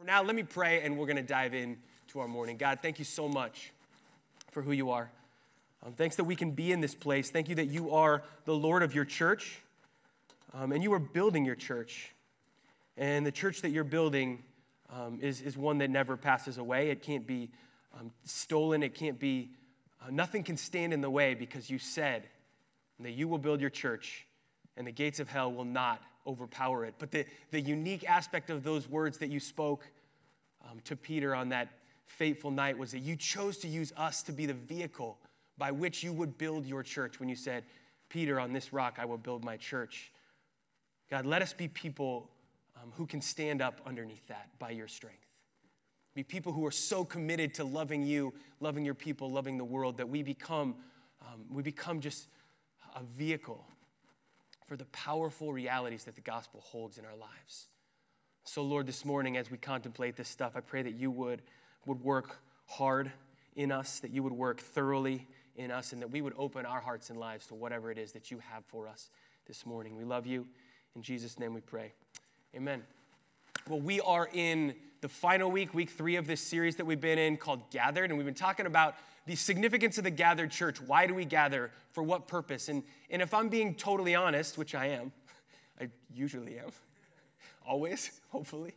For now, let me pray, and we're going to dive in to our morning. God, thank you so much for who you are. Thanks that we can be in this place. Thank you that you are the Lord of your church, and you are building your church. And the church that you're building is one that never passes away. It can't be stolen. It can't be, nothing can stand in the way, because you said that you will build your church, and the gates of hell will not overpower it. But the unique aspect of those words that you spoke to Peter on that fateful night was that you chose to use us to be the vehicle by which you would build your church when you said, Peter, on this rock I will build my church. God, let us be people who can stand up underneath that by your strength. Be people who are so committed to loving you, loving your people, loving the world, that we become just a vehicle for the powerful realities that the gospel holds in our lives. So, Lord, this morning as we contemplate this stuff, I pray that you would work hard in us, that you would work thoroughly in us, and that we would open our hearts and lives to whatever it is that you have for us this morning. We love you. In Jesus' name we pray. Amen. Well, we are in the final week, week 3 of this series that we've been in called Gathered, and we've been talking about the significance of the gathered church. Why do we gather? For what purpose? And if I'm being totally honest, which I am, I usually am, always, hopefully,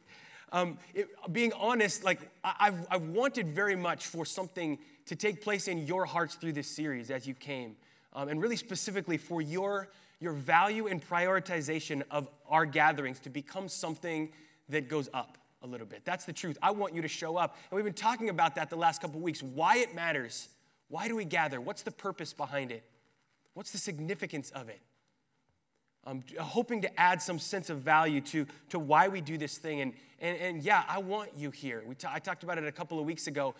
being honest, like I've wanted very much for something to take place in your hearts through this series as you came, and really specifically for your value and prioritization of our gatherings to become something that goes up a little bit. That's the truth. I want you to show up. And we've been talking about that the last couple weeks, why it matters. Why do we gather? What's the purpose behind it? What's the significance of it? I'm hoping to add some sense of value to why we do this thing. And yeah, I want you here. I talked about it a couple of weeks ago.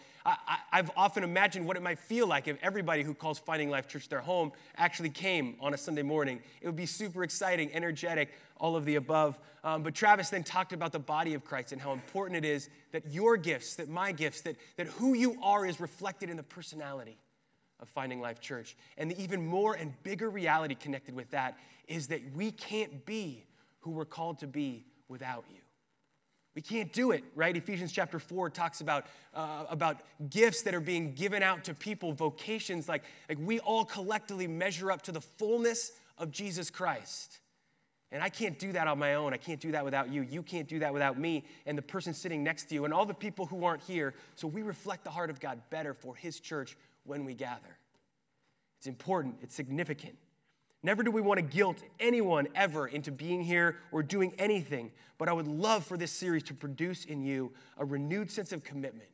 I've often imagined what it might feel like if everybody who calls Finding Life Church their home actually came on a Sunday morning. It would be super exciting, energetic, all of the above. But Travis then talked about the body of Christ and how important it is that your gifts, that my gifts, that who you are is reflected in the personality of Finding Life Church. And the even more and bigger reality connected with that is that we can't be who we're called to be without you. We can't do it, right? Ephesians chapter 4 talks about gifts that are being given out to people, vocations, like we all collectively measure up to the fullness of Jesus Christ. And I can't do that on my own. I can't do that without you. You can't do that without me and the person sitting next to you and all the people who aren't here. So we reflect the heart of God better for his church when we gather. It's important. It's significant. Never do we want to guilt anyone ever into being here or doing anything, but I would love for this series to produce in you a renewed sense of commitment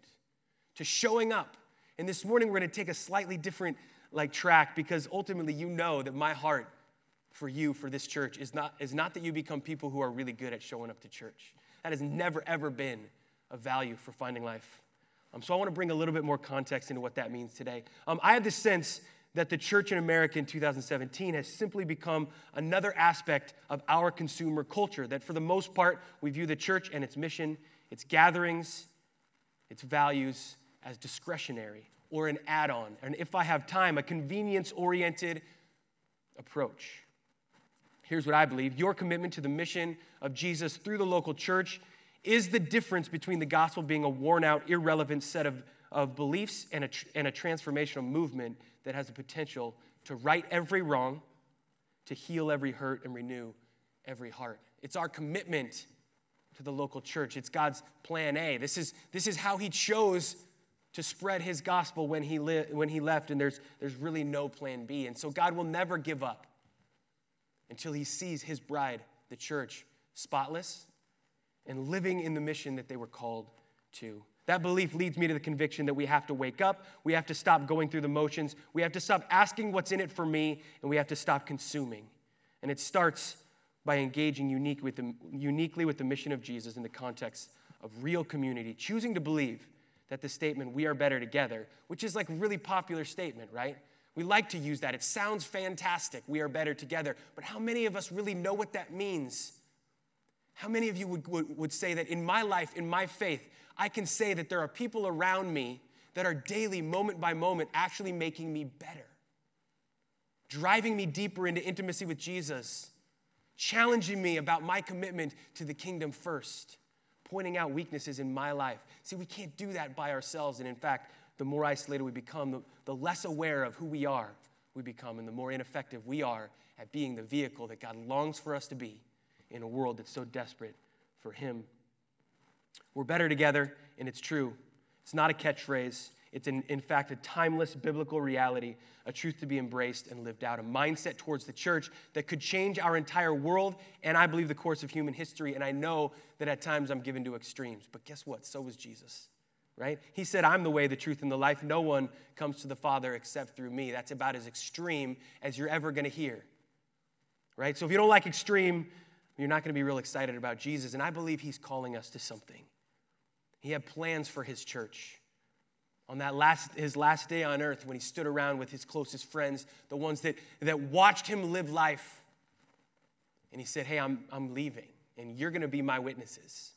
to showing up. And this morning we're going to take a slightly different track, because ultimately you know that my heart for you, for this church, is not that you become people who are really good at showing up to church. That has never, ever been a value for Finding Life. So I want to bring a little bit more context into what that means today. I have this sense that the church in America in 2017 has simply become another aspect of our consumer culture, that for the most part, we view the church and its mission, its gatherings, its values as discretionary or an add-on, and if I have time, a convenience-oriented approach. Here's what I believe. Your commitment to the mission of Jesus through the local church is the difference between the gospel being a worn-out, irrelevant set of beliefs and a transformational movement that has the potential to right every wrong, to heal every hurt, and renew every heart. It's our commitment to the local church. It's God's plan A. This is how he chose to spread his gospel when he left, and there's really no plan B. And so God will never give up until he sees his bride, the church, spotless and living in the mission that they were called to. That belief leads me to the conviction that we have to wake up, we have to stop going through the motions, we have to stop asking what's in it for me, and we have to stop consuming. And it starts by engaging uniquely with the mission of Jesus in the context of real community, choosing to believe that the statement, we are better together, which is like a really popular statement, right? We like to use that. It sounds fantastic, we are better together, but how many of us really know what that means? How many of you would say that in my life, in my faith, I can say that there are people around me that are daily, moment by moment, actually making me better, driving me deeper into intimacy with Jesus, challenging me about my commitment to the kingdom first, pointing out weaknesses in my life. See, we can't do that by ourselves. And in fact, the more isolated we become, the less aware of who we are we become, and the more ineffective we are at being the vehicle that God longs for us to be in a world that's so desperate for him. We're better together, and it's true. It's not a catchphrase. It's, in fact, a timeless biblical reality, a truth to be embraced and lived out, a mindset towards the church that could change our entire world and, I believe, the course of human history. And I know that at times I'm given to extremes, but guess what? So was Jesus, right? He said, I'm the way, the truth, and the life. No one comes to the Father except through me. That's about as extreme as you're ever going to hear, right? So if you don't like extreme, you're not going to be real excited about Jesus. And I believe he's calling us to something. He had plans for his church. On that his last day on earth, when he stood around with his closest friends, the ones that watched him live life, and he said, hey, I'm leaving, and you're going to be my witnesses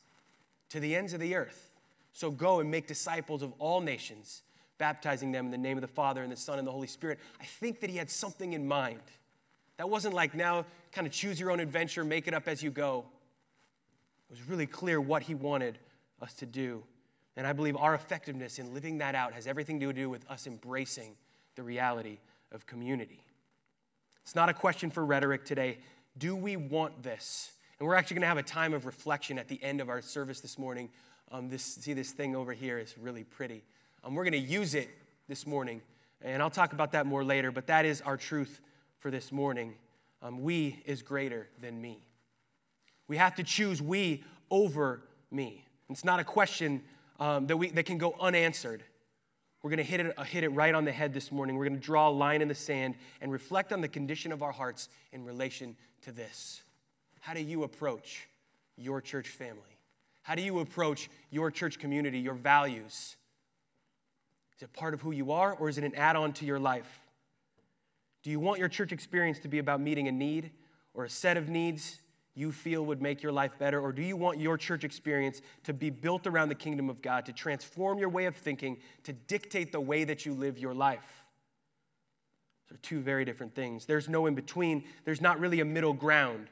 to the ends of the earth. So go and make disciples of all nations, baptizing them in the name of the Father and the Son and the Holy Spirit. I think that he had something in mind. That wasn't like now kind of choose your own adventure, make it up as you go. It was really clear what he wanted us to do. And I believe our effectiveness in living that out has everything to do with us embracing the reality of community. It's not a question for rhetoric today. Do we want this? And we're actually going to have a time of reflection at the end of our service this morning. This thing over here is really pretty. We're going to use it this morning, and I'll talk about that more later, but that is our truth for this morning. We is greater than me. We have to choose we over me. It's not a question that can go unanswered. We're going to hit it right on the head this morning. We're going to draw a line in the sand and reflect on the condition of our hearts in relation to this. How do you approach your church family? How do you approach your church community, your values? Is it part of who you are, or is it an add-on to your life? Do you want your church experience to be about meeting a need or a set of needs you feel would make your life better? Or do you want your church experience to be built around the kingdom of God, to transform your way of thinking, to dictate the way that you live your life? Those are two very different things. There's no in between. There's not really a middle ground.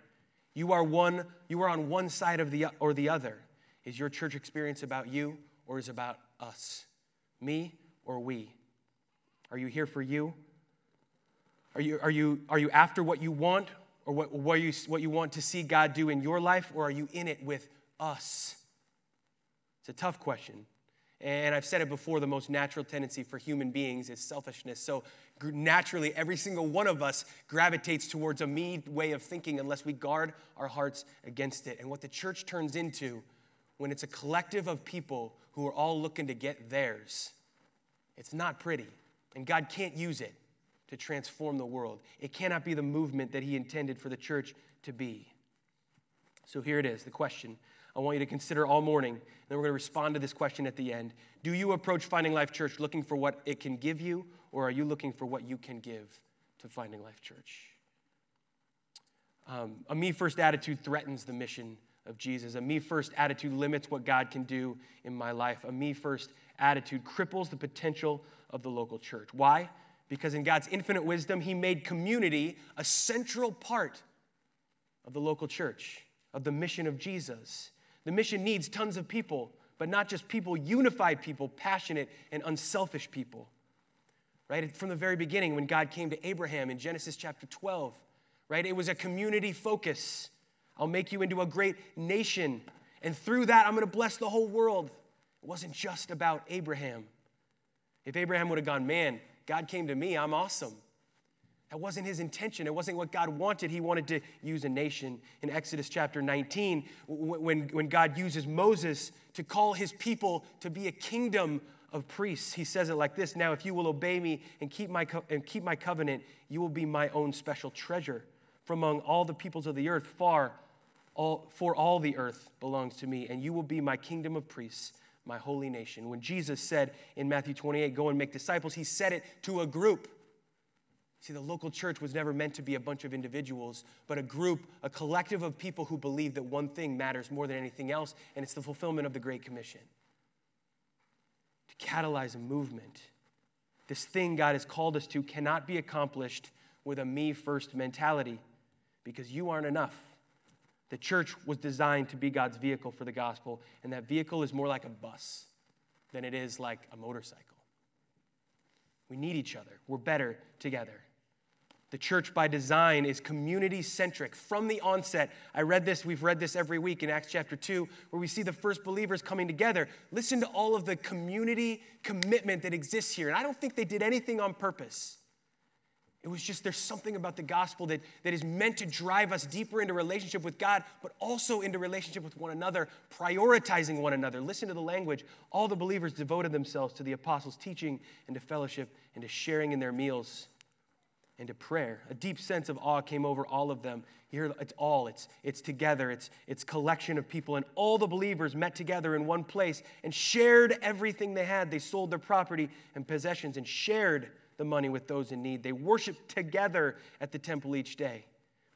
You are on one side of the or the other. Is your church experience about you, or is it about us? Me or we? Are you here for you? Are you after what you want? Or what you want to see God do in your life, or are you in it with us? It's a tough question. And I've said it before, the most natural tendency for human beings is selfishness. So naturally, every single one of us gravitates towards a me way of thinking unless we guard our hearts against it. And what the church turns into when it's a collective of people who are all looking to get theirs, it's not pretty, and God can't use it to transform the world. It cannot be the movement that he intended for the church to be. So here it is, the question I want you to consider all morning, and then we're going to respond to this question at the end. Do you approach Finding Life Church looking for what it can give you, or are you looking for what you can give to Finding Life Church? A me-first attitude threatens the mission of Jesus. A me-first attitude limits what God can do in my life. A me-first attitude cripples the potential of the local church. Why? Because in God's infinite wisdom, he made community a central part of the local church, of the mission of Jesus. The mission needs tons of people, but not just people, unified people, passionate and unselfish people. Right? From the very beginning, when God came to Abraham in Genesis chapter 12, right? It was a community focus. I'll make you into a great nation, and through that, I'm going to bless the whole world. It wasn't just about Abraham. If Abraham would have gone, man, God came to me, I'm awesome. That wasn't his intention. It wasn't what God wanted. He wanted to use a nation. In Exodus chapter 19, when God uses Moses to call his people to be a kingdom of priests, he says it like this: now if you will obey me and keep my covenant, you will be my own special treasure from among all the peoples of the earth, for all the earth belongs to me, and you will be my kingdom of priests, my holy nation. When Jesus said in Matthew 28, go and make disciples, he said it to a group. See, the local church was never meant to be a bunch of individuals, but a group, a collective of people who believe that one thing matters more than anything else, and it's the fulfillment of the Great Commission. To catalyze a movement, this thing God has called us to cannot be accomplished with a me-first mentality, because you aren't enough. The church was designed to be God's vehicle for the gospel, and that vehicle is more like a bus than it is like a motorcycle. We need each other. We're better together. The church by design is community-centric. From the onset, I read this, we've read this every week in Acts chapter 2, where we see the first believers coming together. Listen to all of the community commitment that exists here. And I don't think they did anything on purpose. It was just there's something about the gospel that is meant to drive us deeper into relationship with God, but also into relationship with one another, prioritizing one another. Listen to the language. All the believers devoted themselves to the apostles' teaching and to fellowship and to sharing in their meals and to prayer. A deep sense of awe came over all of them. Here, it's all. It's together. It's collection of people. And all the believers met together in one place and shared everything they had. They sold their property and possessions and shared the money with those in need. They worshiped together at the temple each day,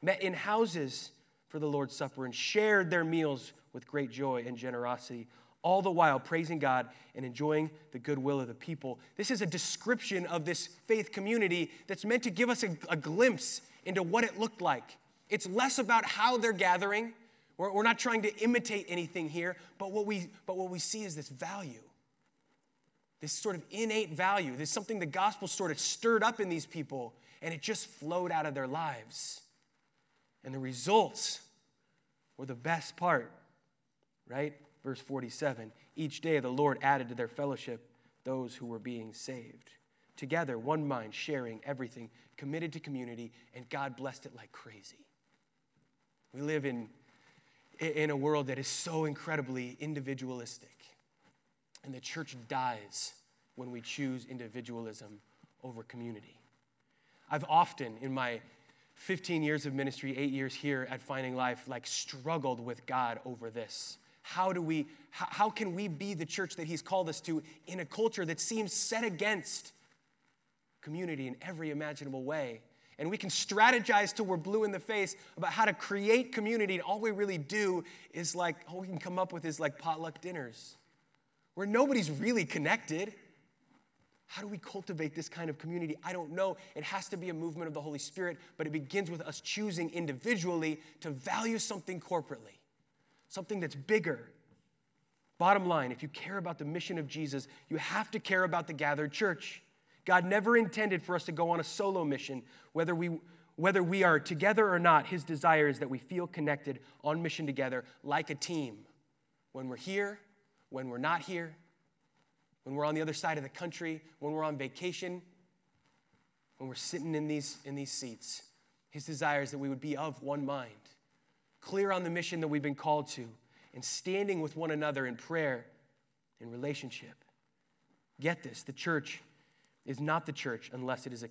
met in houses for the Lord's Supper, and shared their meals with great joy and generosity, all the while praising God and enjoying the goodwill of the people. This is a description of this faith community that's meant to give us a glimpse into what it looked like. It's less about how they're gathering. We're not trying to imitate anything here, but what we see is this value. This sort of innate value. This is something the gospel sort of stirred up in these people, and it just flowed out of their lives. And the results were the best part, right? Verse 47, each day the Lord added to their fellowship those who were being saved. Together, one mind, sharing everything, committed to community, and God blessed it like crazy. We live in a world that is so incredibly individualistic. And the church dies when we choose individualism over community. I've often, in my 15 years of ministry, 8 years here at Finding Life, struggled with God over this. How can we be the church that he's called us to in a culture that seems set against community in every imaginable way? And we can strategize till we're blue in the face about how to create community, and all we really do is all we can come up with is potluck dinners, where nobody's really connected. How do we cultivate this kind of community? I don't know. It has to be a movement of the Holy Spirit, but it begins with us choosing individually to value something corporately, something that's bigger. Bottom line, if you care about the mission of Jesus, you have to care about the gathered church. God never intended for us to go on a solo mission. Whether we are together or not, his desire is that we feel connected on mission together like a team. When we're here, when we're not here, when we're on the other side of the country, when we're on vacation, when we're sitting in these seats, his desire is that we would be of one mind, clear on the mission that we've been called to, and standing with one another in prayer, in relationship. Get this, the church is not the church unless it is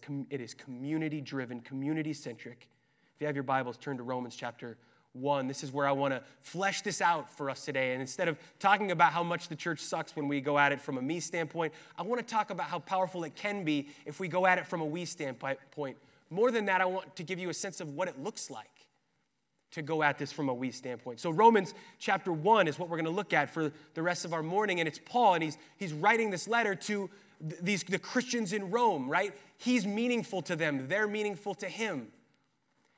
community-driven, community-centric. If you have your Bibles, turn to Romans chapter 1. This is where I want to flesh this out for us today. And instead of talking about how much the church sucks when we go at it from a me standpoint, I want to talk about how powerful it can be if we go at it from a we standpoint. More than that, I want to give you a sense of what it looks like to go at this from a we standpoint. So Romans chapter 1 is what we're going to look at for the rest of our morning. And it's Paul, and he's writing this letter to the Christians in Rome, right? He's meaningful to them. They're meaningful to him.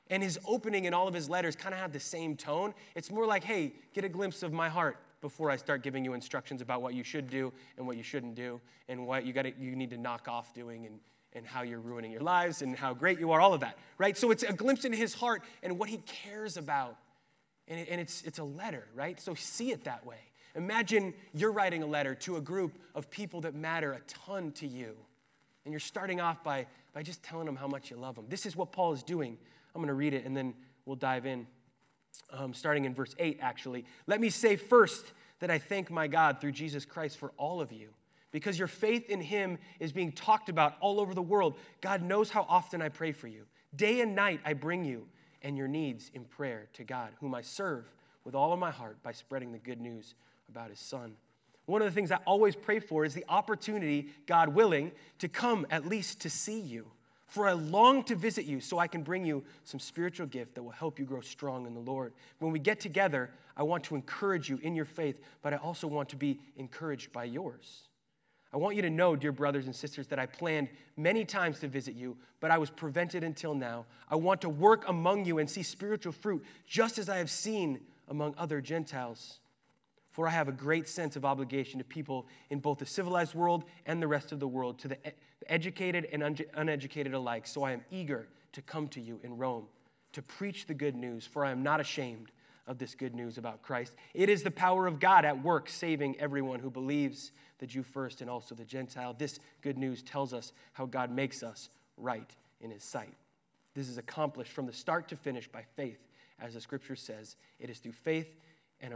And his opening in all of his letters kind of have the same tone. It's more like, hey, get a glimpse of my heart before I start giving you instructions about what you should do and what you shouldn't do and what you need to knock off doing and how you're ruining your lives and how great you are, all of that, right? So it's a glimpse into his heart and what he cares about. And it's a letter, right? So see it that way. Imagine you're writing a letter to a group of people that matter a ton to you. And you're starting off by just telling them how much you love them. This is what Paul is doing. I'm going to read it, and then we'll dive in, starting in verse 8, actually. Let me say first that I thank my God through Jesus Christ for all of you, because your faith in him is being talked about all over the world. God knows how often I pray for you. Day and night I bring you and your needs in prayer to God, whom I serve with all of my heart by spreading the good news about his Son. One of the things I always pray for is the opportunity, God willing, to come at least to see you. For I long to visit you so I can bring you some spiritual gift that will help you grow strong in the Lord. When we get together, I want to encourage you in your faith, but I also want to be encouraged by yours. I want you to know, dear brothers and sisters, that I planned many times to visit you, but I was prevented until now. I want to work among you and see spiritual fruit, just as I have seen among other Gentiles. For I have a great sense of obligation to people in both the civilized world and the rest of the world, to the educated and uneducated alike. So I am eager to come to you in Rome to preach the good news, for I am not ashamed of this good news about Christ. It is the power of God at work, saving everyone who believes, the Jew first and also the Gentile. This good news tells us how God makes us right in his sight. This is accomplished from the start to finish by faith, as the scripture says. It is through faith and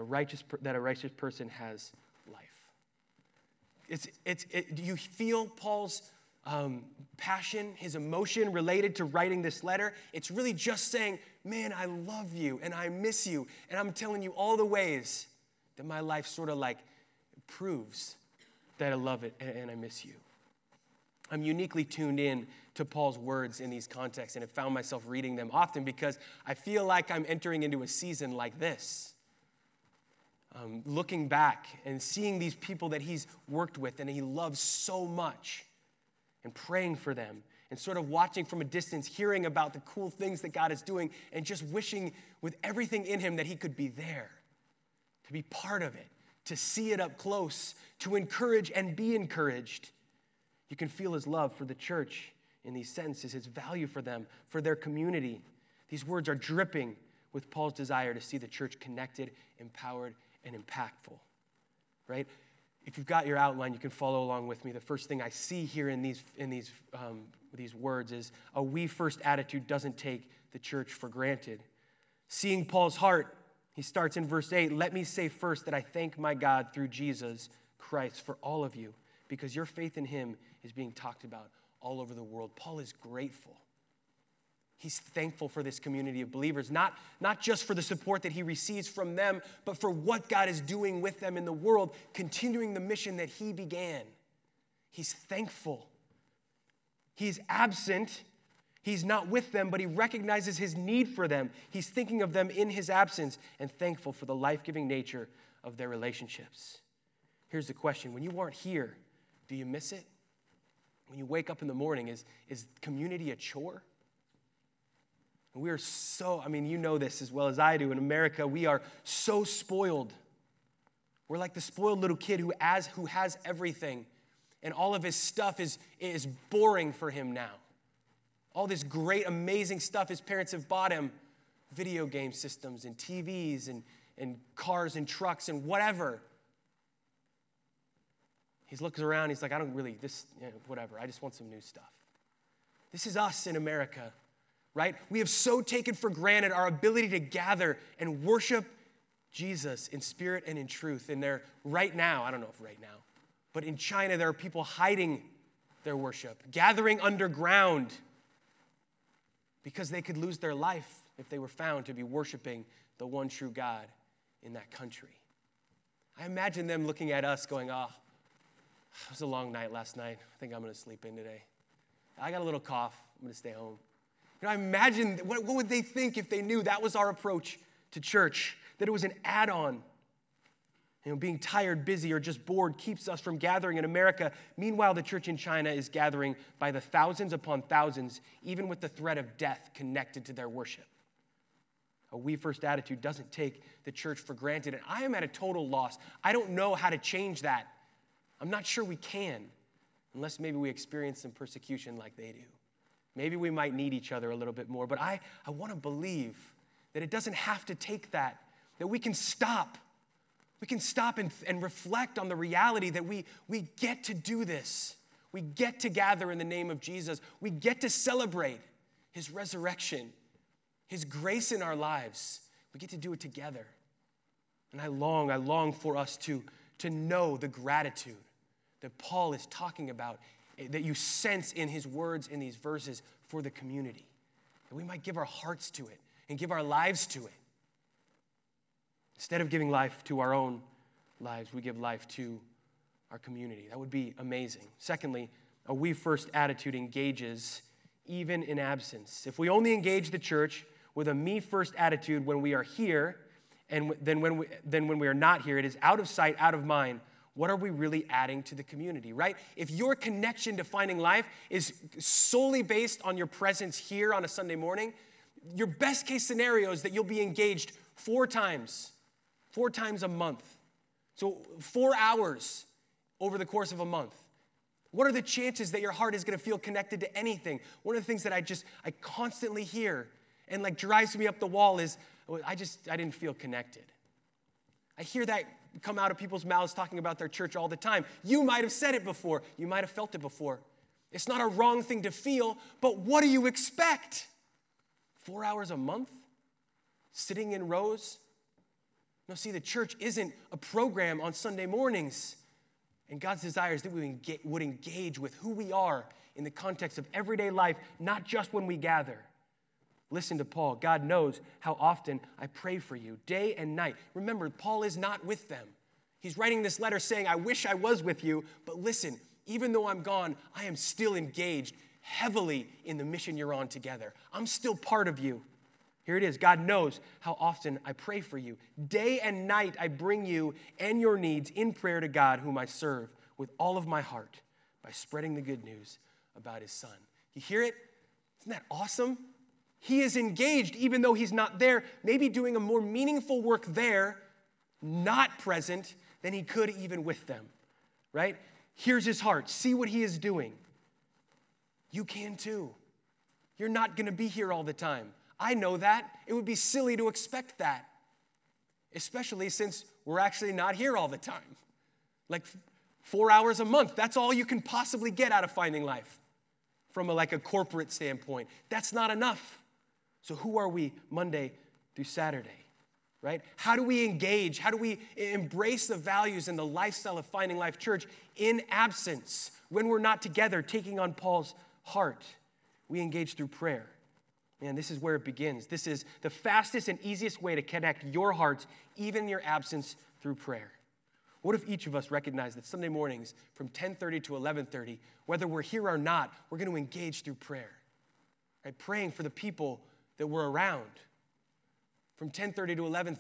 that a righteous person has life. Do you feel Paul's passion, his emotion related to writing this letter? It's really just saying, man, I love you and I miss you. And I'm telling you all the ways that my life sort of like proves that I love it and I miss you. I'm uniquely tuned in to Paul's words in these contexts and have found myself reading them often because I feel like I'm entering into a season like this. Looking back and seeing these people that he's worked with and he loves so much, and praying for them, and sort of watching from a distance, hearing about the cool things that God is doing, and just wishing with everything in him that he could be there, to be part of it, to see it up close, to encourage and be encouraged. You can feel his love for the church in these sentences, his value for them, for their community. These words are dripping with Paul's desire to see the church connected, empowered, and impactful, right? If you've got your outline, you can follow along with me. The first thing I see here in these words is a we first attitude doesn't take the church for granted. Seeing Paul's heart, he starts in verse 8, let me say first that I thank my God through Jesus Christ for all of you, because your faith in him is being talked about all over the world. Paul is grateful. He's thankful for this community of believers, not just for the support that he receives from them, but for what God is doing with them in the world, continuing the mission that he began. He's thankful. He's absent. He's not with them, but he recognizes his need for them. He's thinking of them in his absence and thankful for the life-giving nature of their relationships. Here's the question. When you aren't here, do you miss it? When you wake up in the morning, is community a chore? We are so, you know this as well as I do. In America, we are so spoiled. We're like the spoiled little kid who has everything, and all of his stuff is boring for him now. All this great, amazing stuff his parents have bought him, video game systems and TVs and cars and trucks and whatever. He looks around, he's like, whatever, I just want some new stuff. This is us in America. Right? We have so taken for granted our ability to gather and worship Jesus in spirit and in truth. And there, right now, I don't know if right now, but in China, there are people hiding their worship, gathering underground because they could lose their life if they were found to be worshiping the one true God in that country. I imagine them looking at us going, it was a long night last night. I think I'm going to sleep in today. I got a little cough. I'm going to stay home. I imagine, what would they think if they knew that was our approach to church, that it was an add-on? Being tired, busy, or just bored keeps us from gathering in America. Meanwhile, the church in China is gathering by the thousands upon thousands, even with the threat of death connected to their worship. A we first attitude doesn't take the church for granted, and I am at a total loss. I don't know how to change that. I'm not sure we can, unless maybe we experience some persecution like they do. Maybe we might need each other a little bit more, but I want to believe that it doesn't have to take that we can stop. We can stop and reflect on the reality that we get to do this. We get to gather in the name of Jesus. We get to celebrate his resurrection, his grace in our lives. We get to do it together. And I long for us to know the gratitude that Paul is talking about, that you sense in his words in these verses for the community. That we might give our hearts to it and give our lives to it. Instead of giving life to our own lives, we give life to our community. That would be amazing. Secondly, a we first attitude engages even in absence. If we only engage the church with a me first attitude when we are here, and then when we are not here, it is out of sight, out of mind, What are we really adding to the community, right? If your connection to finding life is solely based on your presence here on a Sunday morning, your best case scenario is that you'll be engaged four times a month. So 4 hours over the course of a month. What are the chances that your heart is going to feel connected to anything? One of the things that I constantly hear and like drives me up the wall is, I didn't feel connected. I hear that come out of people's mouths talking about their church all the time. You might have said it before. You might have felt it before. It's not a wrong thing to feel, but what do you expect? 4 hours a month? Sitting in rows? No, see, the church isn't a program on Sunday mornings. And God's desire is that we would engage with who we are in the context of everyday life, not just when we gather. Listen to Paul. God knows how often I pray for you, day and night. Remember, Paul is not with them. He's writing this letter saying, I wish I was with you, but listen, even though I'm gone, I am still engaged heavily in the mission you're on together. I'm still part of you. Here it is. God knows how often I pray for you. Day and night I bring you and your needs in prayer to God, whom I serve with all of my heart by spreading the good news about his son. You hear it? Isn't that awesome? He is engaged even though he's not there, maybe doing a more meaningful work there, not present, than he could even with them, right? Here's his heart. See what he is doing. You can too. You're not going to be here all the time. I know that. It would be silly to expect that, especially since we're actually not here all the time. Like 4 hours a month, that's all you can possibly get out of finding life from a corporate standpoint. That's not enough. So who are we Monday through Saturday, right? How do we engage? How do we embrace the values and the lifestyle of Finding Life Church in absence when we're not together, taking on Paul's heart? We engage through prayer. Man, this is where it begins. This is the fastest and easiest way to connect your hearts, even in your absence, through prayer. What if each of us recognized that Sunday mornings from 10:30 to 11:30, whether we're here or not, we're going to engage through prayer, right? Praying for the people that we're around from 10:30 to 11:30,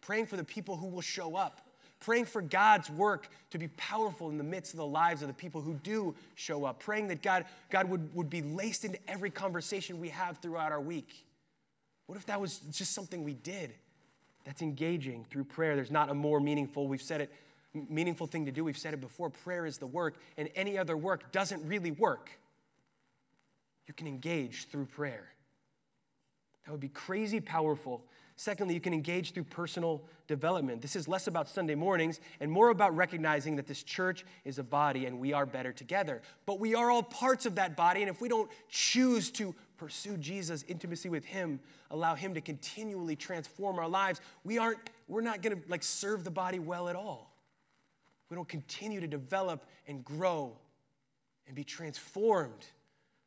praying for the people who will show up, praying for God's work to be powerful in the midst of the lives of the people who do show up, praying that God would be laced into every conversation we have throughout our week. What if that was just something we did? That's engaging through prayer. There's not a more meaningful thing to do. We've said it before. Prayer is the work, and any other work doesn't really work. You can engage through prayer. That would be crazy powerful. Secondly, you can engage through personal development. This is less about Sunday mornings and more about recognizing that this church is a body and we are better together. But we are all parts of that body, and if we don't choose to pursue Jesus, intimacy with him, allow him to continually transform our lives, we're not going to serve the body well at all. We don't continue to develop and grow and be transformed,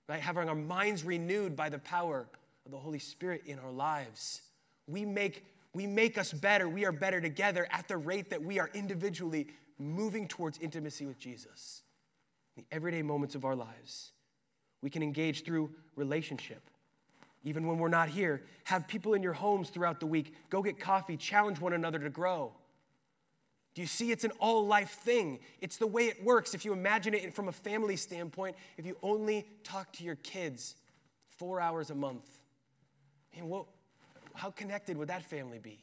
right? Having our minds renewed by the power of the Holy Spirit in our lives. We make us better. We are better together at the rate that we are individually moving towards intimacy with Jesus. In the everyday moments of our lives, we can engage through relationship. Even when we're not here, have people in your homes throughout the week. Go get coffee. Challenge one another to grow. Do you see? It's an all-life thing. It's the way it works. If you imagine it from a family standpoint, if you only talk to your kids 4 hours a month, man, how connected would that family be?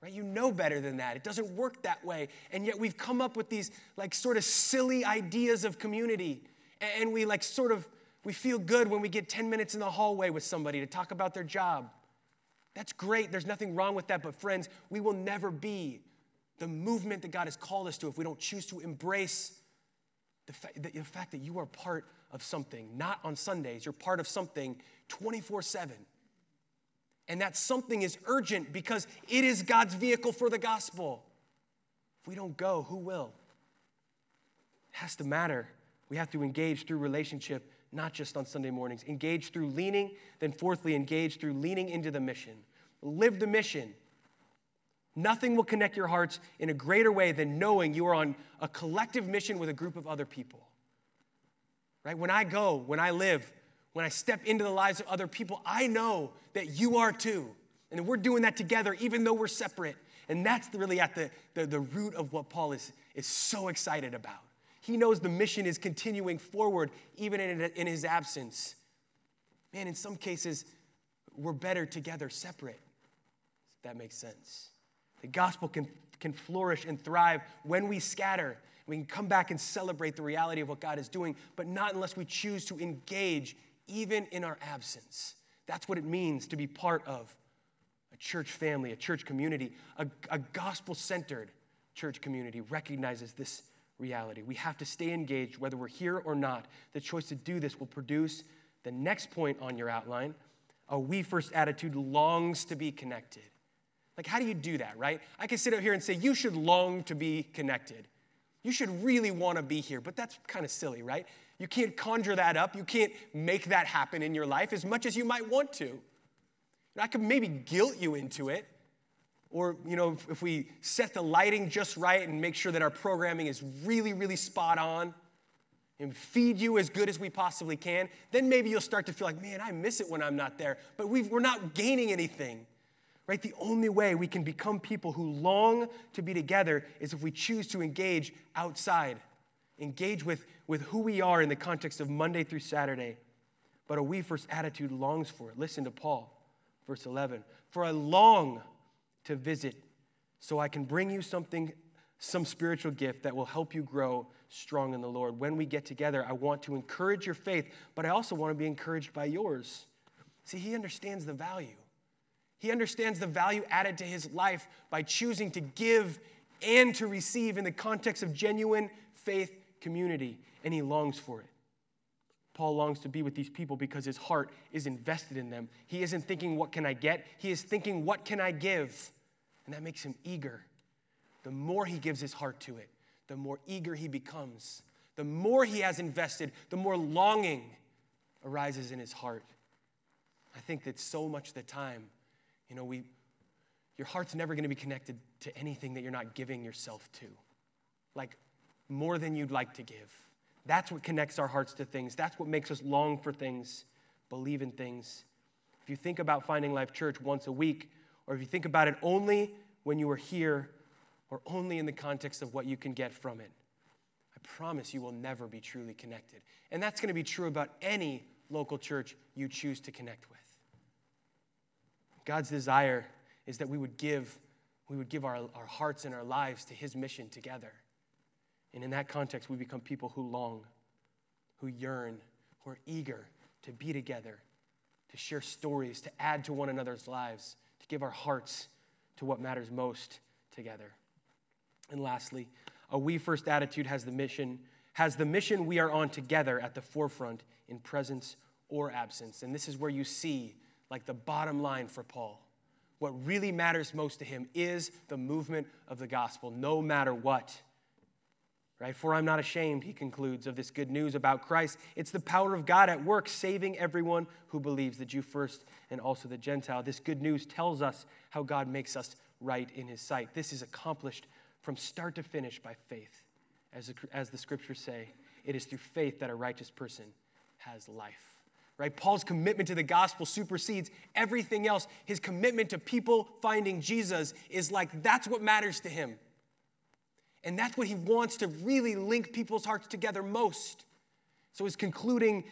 Right? You know better than that. It doesn't work that way. And yet we've come up with these sort of silly ideas of community. And we we feel good when we get 10 minutes in the hallway with somebody to talk about their job. That's great. There's nothing wrong with that. But friends, we will never be the movement that God has called us to if we don't choose to embrace the fact that you are part of something. Not on Sundays. You're part of something 24/7. And that something is urgent because it is God's vehicle for the gospel. If we don't go, who will? It has to matter. We have to engage through relationship, not just on Sunday mornings. Engage through leaning. Then fourthly, engage through leaning into the mission. Live the mission. Nothing will connect your hearts in a greater way than knowing you are on a collective mission with a group of other people. Right? When I go, when I live, when I step into the lives of other people, I know that you are too. And that we're doing that together, even though we're separate. And that's really at the root of what Paul is so excited about. He knows the mission is continuing forward, even in his absence. Man, in some cases, we're better together separate, if that makes sense. The gospel can flourish and thrive when we scatter. We can come back and celebrate the reality of what God is doing, but not unless we choose to engage even in our absence. That's what it means to be part of a church family, a church community. A gospel-centered church community recognizes this reality. We have to stay engaged whether we're here or not. The choice to do this will produce the next point on your outline. A we first attitude longs to be connected. Like, how do you do that, right? I can sit up here and say, you should long to be connected. You should really want to be here, but that's kind of silly, right? You can't conjure that up. You can't make that happen in your life as much as you might want to. I could maybe guilt you into it, or, you know, if we set the lighting just right and make sure that our programming is really, really spot on and feed you as good as we possibly can, then maybe you'll start to feel like, man, I miss it when I'm not there, but we're not gaining anything, right? The only way we can become people who long to be together is if we choose to engage outside, engage with who we are in the context of Monday through Saturday, but a we first attitude longs for it. Listen to Paul. Verse 11, for I long to visit so I can bring you some spiritual gift that will help you grow strong in the Lord. When we get together, I want to encourage your faith, but I also want to be encouraged by yours. See, he understands the value. He understands the value added to his life by choosing to give and to receive in the context of genuine faith community, and he longs for it. Paul longs to be with these people because his heart is invested in them. He isn't thinking, what can I get? He is thinking, what can I give? And that makes him eager. The more he gives his heart to it, the more eager he becomes. The more he has invested, the more longing arises in his heart. I think that so much of the time, you know, your heart's never going to be connected to anything that you're not giving yourself to. Like, more than you'd like to give. That's what connects our hearts to things. That's what makes us long for things, believe in things. If you think about Finding Life Church once a week, or if you think about it only when you are here, or only in the context of what you can get from it, I promise you will never be truly connected. And that's going to be true about any local church you choose to connect with. God's desire is that we would give our hearts and our lives to his mission together. And in that context, we become people who long, who yearn, who are eager to be together, to share stories, to add to one another's lives, to give our hearts to what matters most together. And lastly, a we first attitude has the mission we are on together at the forefront in presence or absence. And this is where you see, like, the bottom line for Paul. What really matters most to him is the movement of the gospel, no matter what. Right? For I'm not ashamed, he concludes, of this good news about Christ. It's the power of God at work, saving everyone who believes, the Jew first and also the Gentile. This good news tells us how God makes us right in his sight. This is accomplished from start to finish by faith. As the scriptures say, it is through faith that a righteous person has life. Right? Paul's commitment to the gospel supersedes everything else. His commitment to people finding Jesus is like, that's what matters to him. And that's what he wants to really link people's hearts together most. So his concluding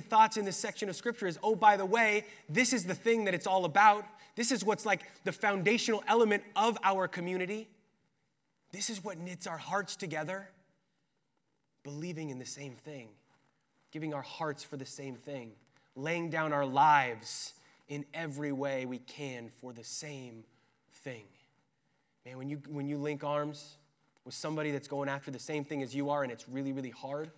thoughts in this section of Scripture is, oh, by the way, this is the thing that it's all about. This is what's like the foundational element of our community. This is what knits our hearts together. Believing in the same thing. Giving our hearts for the same thing. Laying down our lives in every way we can for the same thing. Man, when you link arms with somebody that's going after the same thing as you are, and it's really, really hard,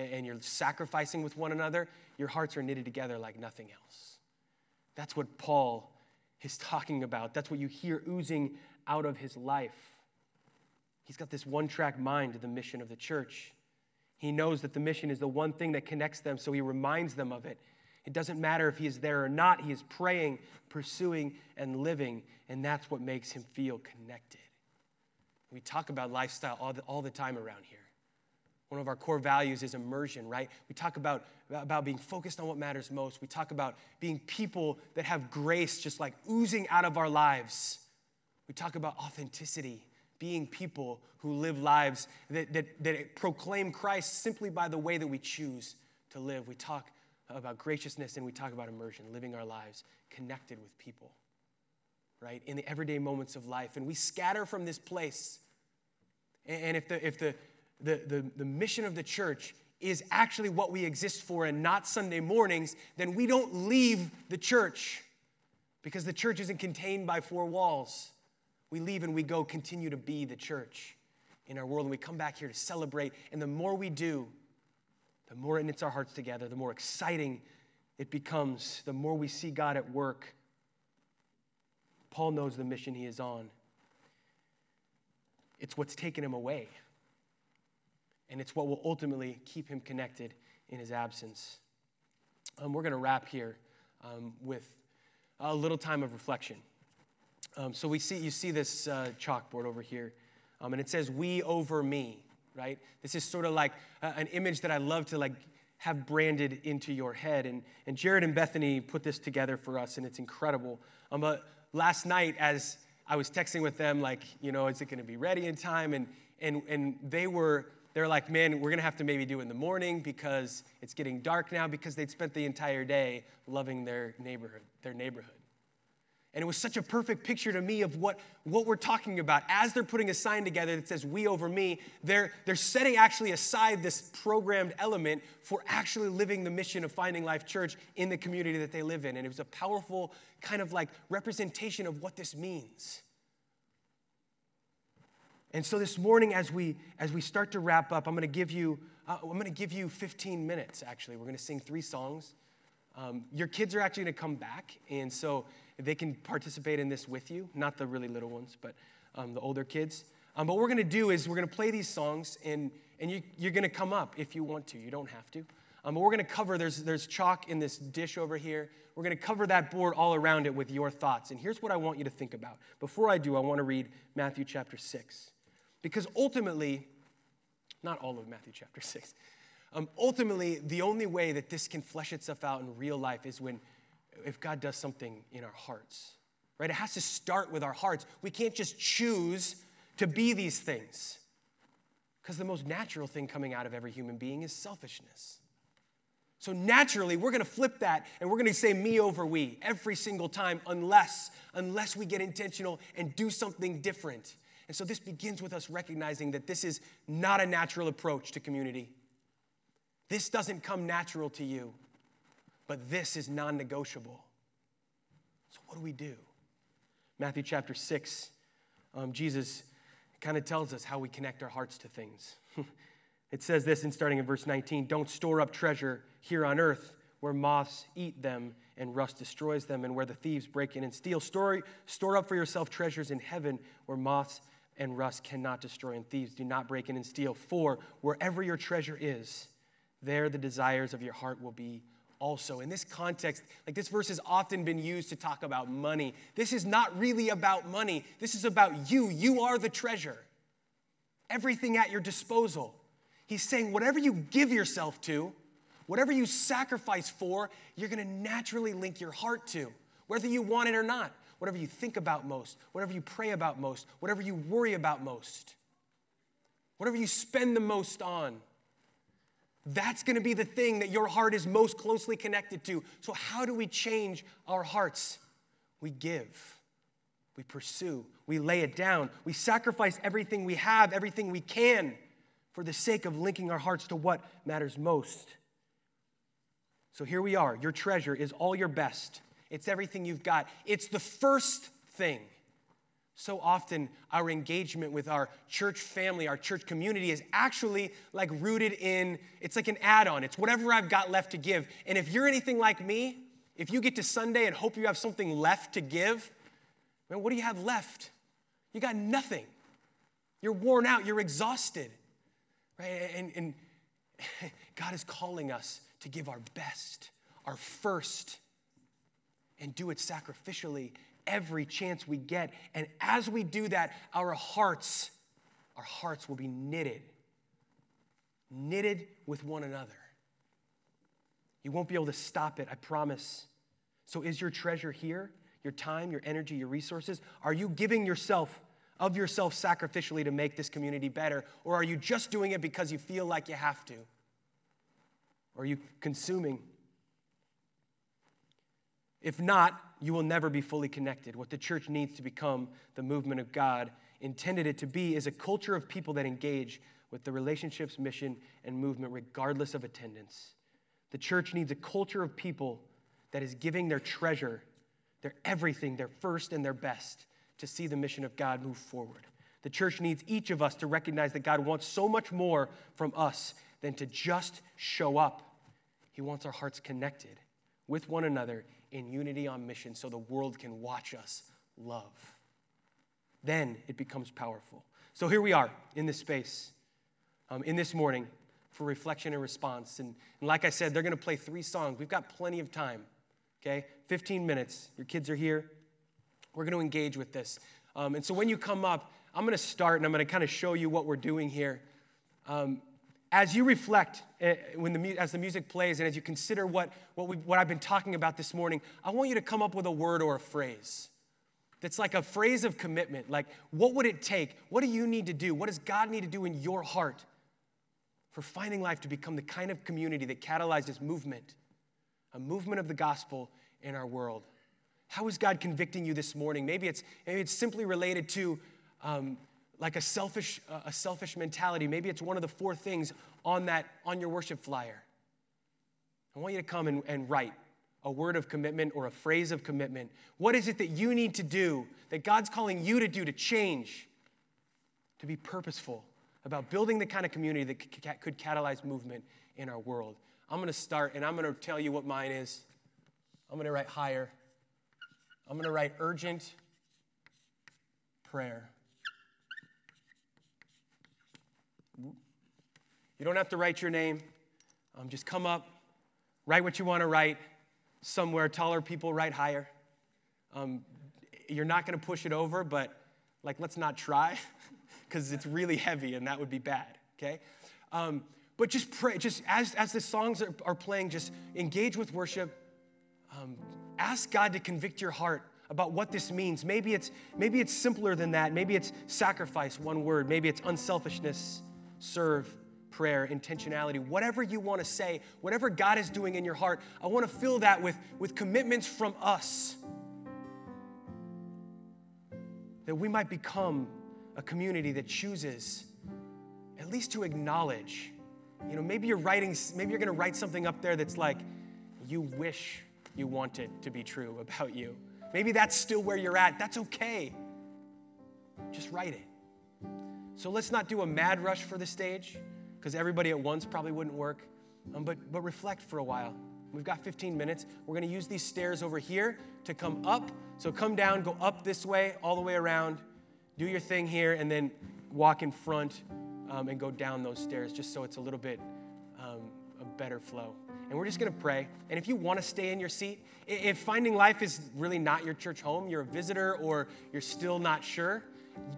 and you're sacrificing with one another, your hearts are knitted together like nothing else. That's what Paul is talking about. That's what you hear oozing out of his life. He's got this one-track mind to the mission of the church. He knows that the mission is the one thing that connects them, so he reminds them of it. It doesn't matter if he is there or not. He is praying, pursuing, and living, and that's what makes him feel connected. We talk about lifestyle all the time around here. One of our core values is immersion, right? We talk about being focused on what matters most. We talk about being people that have grace just like oozing out of our lives. We talk about authenticity, being people who live lives that proclaim Christ simply by the way that we choose to live. We talk about graciousness and we talk about immersion, living our lives connected with people, right? In the everyday moments of life. And we scatter from this place. And if the mission of the church is actually what we exist for and not Sunday mornings, then we don't leave the church because the church isn't contained by four walls. We leave and we go continue to be the church in our world, and we come back here to celebrate. And the more we do, the more it knits our hearts together, the more exciting it becomes, the more we see God at work. Paul knows the mission he is on. It's what's taken him away. And it's what will ultimately keep him connected in his absence. We're going to wrap here with a little time of reflection. So you see this chalkboard over here, and it says "we over me," right? This is sort of like an image that I love to like have branded into your head. And Jared and Bethany put this together for us, and it's incredible. But last night, as I was texting with them, like, you know, is it going to be ready in time? And They're like, man, we're going to have to maybe do it in the morning because it's getting dark now, because they'd spent the entire day loving their neighborhood. And it was such a perfect picture to me of what we're talking about. As they're putting a sign together that says "we over me," they're setting actually aside this programmed element for actually living the mission of Finding Life Church in the community that they live in. And it was a powerful kind of like representation of what this means. And so this morning, as we start to wrap up, I'm going to give you 15 minutes. Actually, we're going to sing 3 songs. Your kids are actually going to come back, and so they can participate in this with you. Not the really little ones, but the older kids. But what we're going to do is we're going to play these songs, and you're going to come up if you want to. You don't have to. But we're going to cover. There's chalk in this dish over here. We're going to cover that board all around it with your thoughts. And here's what I want you to think about. Before I do, I want to read Matthew chapter 6. Because ultimately, not all of Matthew chapter 6, ultimately the only way that this can flesh itself out in real life is if God does something in our hearts, right? It has to start with our hearts. We can't just choose to be these things, because the most natural thing coming out of every human being is selfishness. So naturally, we're going to flip that, and we're going to say "me over we" every single time unless we get intentional and do something different. And so this begins with us recognizing that this is not a natural approach to community. This doesn't come natural to you, but this is non-negotiable. So what do we do? Matthew chapter 6, Jesus kind of tells us how we connect our hearts to things. It says this, and starting in verse 19, "Don't store up treasure here on earth, where moths eat them and rust destroys them, and where the thieves break in and steal. Store up for yourself treasures in heaven, where moths and rust cannot destroy, and thieves do not break in and steal. For wherever your treasure is, there the desires of your heart will be also." In this context, like, this verse has often been used to talk about money. This is not really about money. This is about you. You are the treasure. Everything at your disposal. He's saying whatever you give yourself to, whatever you sacrifice for, you're going to naturally link your heart to, whether you want it or not. Whatever you think about most, whatever you pray about most, whatever you worry about most, whatever you spend the most on, that's going to be the thing that your heart is most closely connected to. So how do we change our hearts? We give. We pursue. We lay it down. We sacrifice everything we have, everything we can, for the sake of linking our hearts to what matters most. So here we are. Your treasure is all your best. It's everything you've got. It's the first thing. So often our engagement with our church family, our church community, is actually like rooted in, it's like an add-on. It's whatever I've got left to give. And if you're anything like me, if you get to Sunday and hope you have something left to give, man, what do you have left? You got nothing. You're worn out. You're exhausted, right? And God is calling us to give our best, our first, and do it sacrificially every chance we get. And as we do that, our hearts will be knitted knitted with one another. You won't be able to stop it, I promise. So is your treasure here? Your time, your energy, your resources? Are you giving yourself sacrificially to make this community better? Or are you just doing it because you feel like you have to? Or are you consuming? If not, you will never be fully connected. What the church needs to become the movement of God intended it to be is a culture of people that engage with the relationships, mission, and movement regardless of attendance. The church needs a culture of people that is giving their treasure, their everything, their first and their best to see the mission of God move forward. The church needs each of us to recognize that God wants so much more from us than to just show up. He wants our hearts connected with one another in unity on mission so the world can watch us love. Then it becomes powerful. So here we are in this space, in this morning for reflection and response. And like I said, they're going to play 3 songs. We've got plenty of time, okay? 15 minutes. Your kids are here. We're going to engage with this. And so when you come up, I'm going to start and I'm going to kind of show you what we're doing here. As you reflect, as the music plays and as you consider what I've been talking about this morning, I want you to come up with a word or a phrase that's like a phrase of commitment. Like, what would it take? What do you need to do? What does God need to do in your heart for Finding Life to become the kind of community that catalyzes movement, a movement of the gospel in our world? How is God convicting you this morning? Maybe it's simply related to like a selfish mentality. Maybe it's one of the 4 things on your worship flyer. I want you to come and write a word of commitment or a phrase of commitment. What is it that you need to do, that God's calling you to do to change, to be purposeful about building the kind of community that could catalyze movement in our world? I'm going to start, and I'm going to tell you what mine is. I'm going to write higher. I'm going to write urgent prayer. You don't have to write your name. Just come up, write what you want to write. Somewhere taller people write higher. You're not going to push it over, but like let's not try because it's really heavy and that would be bad. Okay, but just pray. Just as the songs are playing, just engage with worship. Ask God to convict your heart about what this means. Maybe it's simpler than that. Maybe it's sacrifice, one word. Maybe it's unselfishness, serve, prayer, intentionality, whatever you want to say, whatever God is doing in your heart, I want to fill that with commitments from us that we might become a community that chooses at least to acknowledge. You know, maybe you're going to write something up there that's like, you wish you want it to be true about you. Maybe that's still where you're at. That's okay. Just write it. So let's not do a mad rush for the stage, because everybody at once probably wouldn't work, but reflect for a while. We've got 15 minutes. We're going to use these stairs over here to come up. So come down, go up this way, all the way around, do your thing here, and then walk in front and go down those stairs just so it's a little bit a better flow. And we're just going to pray. And if you want to stay in your seat, if Finding Life is really not your church home, you're a visitor or you're still not sure,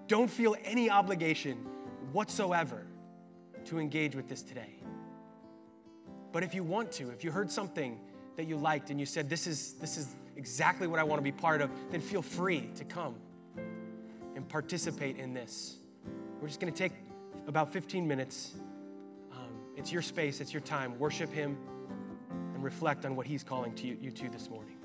don't feel any obligation whatsoever to engage with this today. But if you want to, if you heard something that you liked and you said, this is exactly what I want to be part of, then feel free to come and participate in this. We're just going to take about 15 minutes. It's your space, it's your time. Worship him and reflect on what he's calling to you to this morning.